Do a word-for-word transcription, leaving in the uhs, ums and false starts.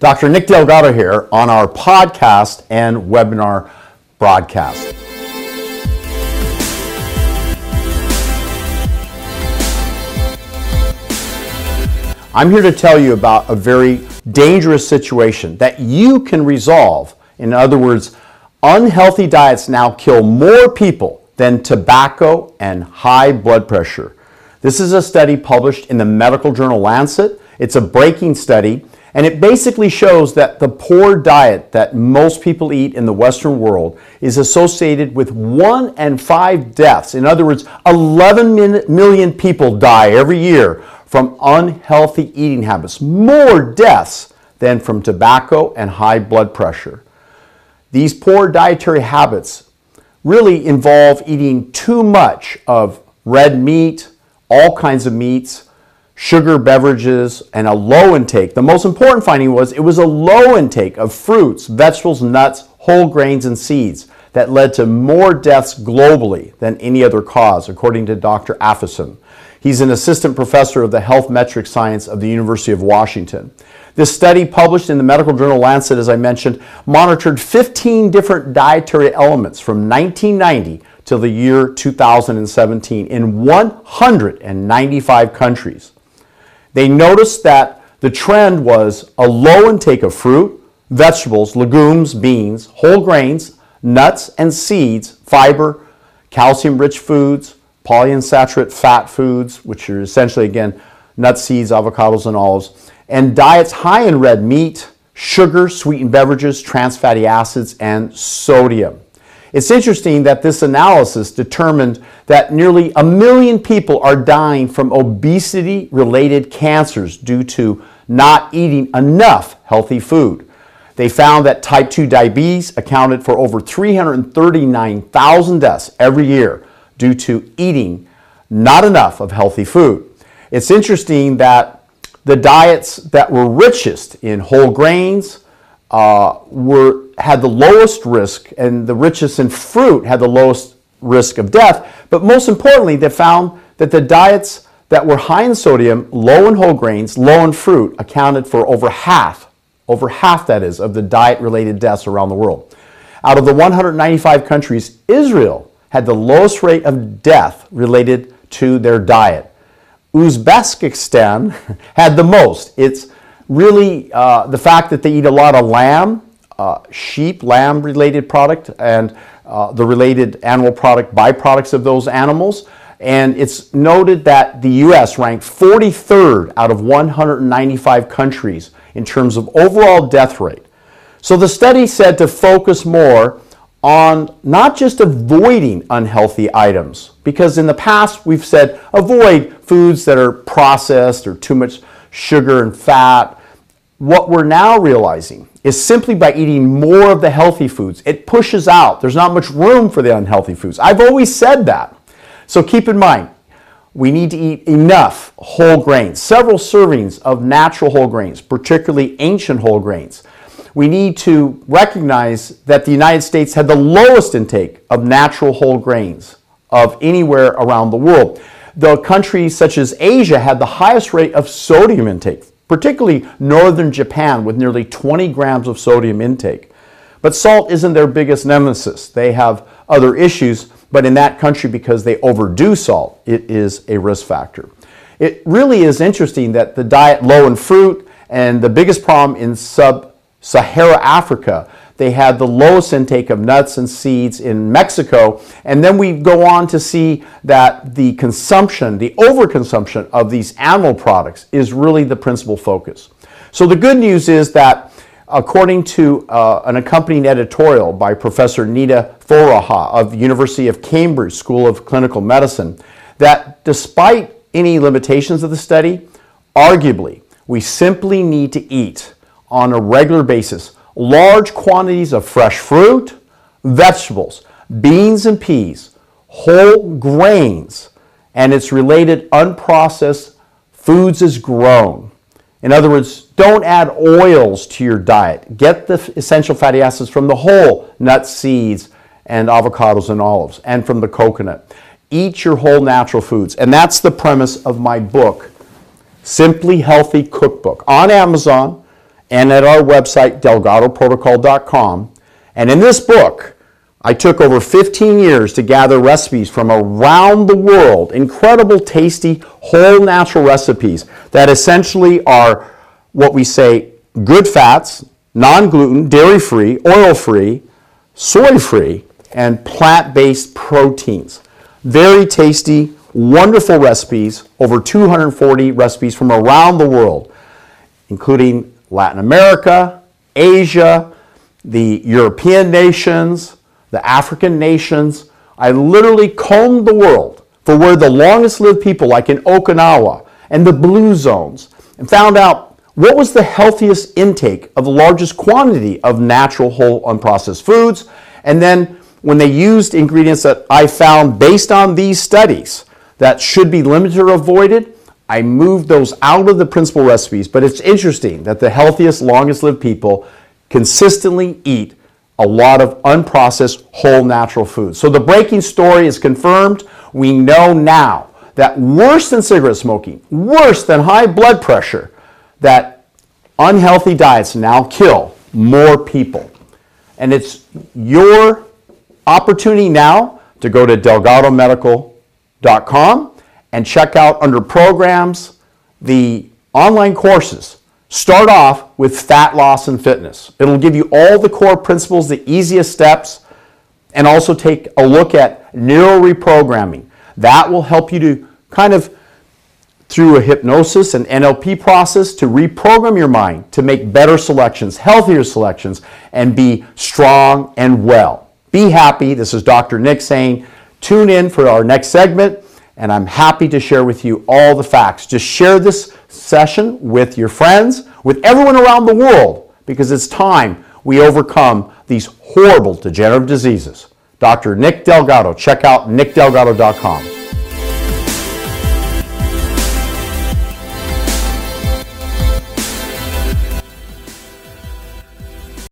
Doctor Nick Delgado here on our podcast and webinar broadcast. I'm here to tell you about a very dangerous situation that you can resolve. In other words, unhealthy diets now kill more people than tobacco and high blood pressure. This is a study published in the medical journal Lancet. It's a breaking study, and it basically shows that the poor diet that most people eat in the Western world is associated with one in five deaths. In other words, eleven million people die every year from unhealthy eating habits, more deaths than from tobacco and high blood pressure. These poor dietary habits really involve eating too much of red meat, all kinds of meats, sugar beverages, and a low intake. The most important finding was it was a low intake of fruits, vegetables, nuts, whole grains, and seeds that led to more deaths globally than any other cause, according to Doctor Afshin. He's an assistant professor of the health metrics science of the University of Washington. This study, published in the medical journal Lancet, as I mentioned, monitored fifteen different dietary elements from nineteen ninety till the year two thousand seventeen in one hundred ninety-five countries. They noticed that the trend was a low intake of fruit, vegetables, legumes, beans, whole grains, nuts and seeds, fiber, calcium-rich foods, polyunsaturated fat foods, which are essentially, again, nuts, seeds, avocados, and olives, and diets high in red meat, sugar, sweetened beverages, trans fatty acids, and sodium. It's interesting that this analysis determined that nearly a million people are dying from obesity-related cancers due to not eating enough healthy food. They found that type two diabetes accounted for over three hundred thirty-nine thousand deaths every year due to eating not enough of healthy food. It's interesting that the diets that were richest in whole grains uh, were had the lowest risk, and the richest in fruit had the lowest risk of death. But most importantly, they found that the diets that were high in sodium, low in whole grains, low in fruit, accounted for over half Over half, that is, of the diet-related deaths around the world. Out of the one hundred ninety-five countries, Israel had the lowest rate of death related to their diet. Uzbekistan had the most. It's really uh, the fact that they eat a lot of lamb, uh, sheep, lamb-related product, and uh, the related animal product, byproducts of those animals. And it's noted that the U S ranked forty-third out of one hundred ninety-five countries in terms of overall death rate. So the study said to focus more on not just avoiding unhealthy items, because in the past we've said avoid foods that are processed or too much sugar and fat. What we're now realizing is simply by eating more of the healthy foods, it pushes out. There's not much room for the unhealthy foods. I've always said that. So keep in mind, we need to eat enough whole grains, several servings of natural whole grains, particularly ancient whole grains. We need to recognize that the United States had the lowest intake of natural whole grains of anywhere around the world. The countries such as Asia had the highest rate of sodium intake, particularly northern Japan with nearly twenty grams of sodium intake. But salt isn't their biggest nemesis. They have other issues, but in that country, because they overdo salt, it is a risk factor. It really is interesting that the diet low in fruit, and the biggest problem in sub-Saharan Africa, they had the lowest intake of nuts and seeds in Mexico. And then we go on to see that the consumption, the overconsumption of these animal products is really the principal focus. So the good news is that according to uh, an accompanying editorial by Professor Nita Foraha of the University of Cambridge School of Clinical Medicine, that despite any limitations of the study, arguably, we simply need to eat on a regular basis large quantities of fresh fruit, vegetables, beans and peas, whole grains, and its related unprocessed foods as grown. In other words, don't add oils to your diet. Get the essential fatty acids from the whole nuts, seeds, and avocados and olives, and from the coconut. Eat your whole natural foods. And that's the premise of my book, Simply Healthy Cookbook, on Amazon and at our website, delgado protocol dot com. And in this book, I took over fifteen years to gather recipes from around the world, incredible, tasty, whole natural recipes that essentially are what we say good fats, non-gluten, dairy-free, oil-free, soy-free, and plant-based proteins. Very tasty, wonderful recipes, over two hundred forty recipes from around the world, including Latin America, Asia, the European nations, the African nations. I literally combed the world for where the longest lived people, like in Okinawa and the blue zones, and found out what was the healthiest intake of the largest quantity of natural, whole, unprocessed foods. And then when they used ingredients that I found based on these studies that should be limited or avoided, I moved those out of the principal recipes. But it's interesting that the healthiest, longest lived people consistently eat a lot of unprocessed, whole natural food. So the breaking story is confirmed. We know now that worse than cigarette smoking, worse than high blood pressure, that unhealthy diets now kill more people. And it's your opportunity now to go to delgado medical dot com and check out under programs the online courses. Start off with fat loss and fitness. It'll give you all the core principles, the easiest steps, and also take a look at neuro reprogramming. That will help you to kind of, through a hypnosis and N L P process, to reprogram your mind to make better selections, healthier selections, and be strong and well. Be happy. This is Doctor Nick saying, tune in for our next segment, and I'm happy to share with you all the facts. Just share this session with your friends, with everyone around the world, because it's time we overcome these horrible degenerative diseases. Doctor Nick Delgado. Check out nick delgado dot com.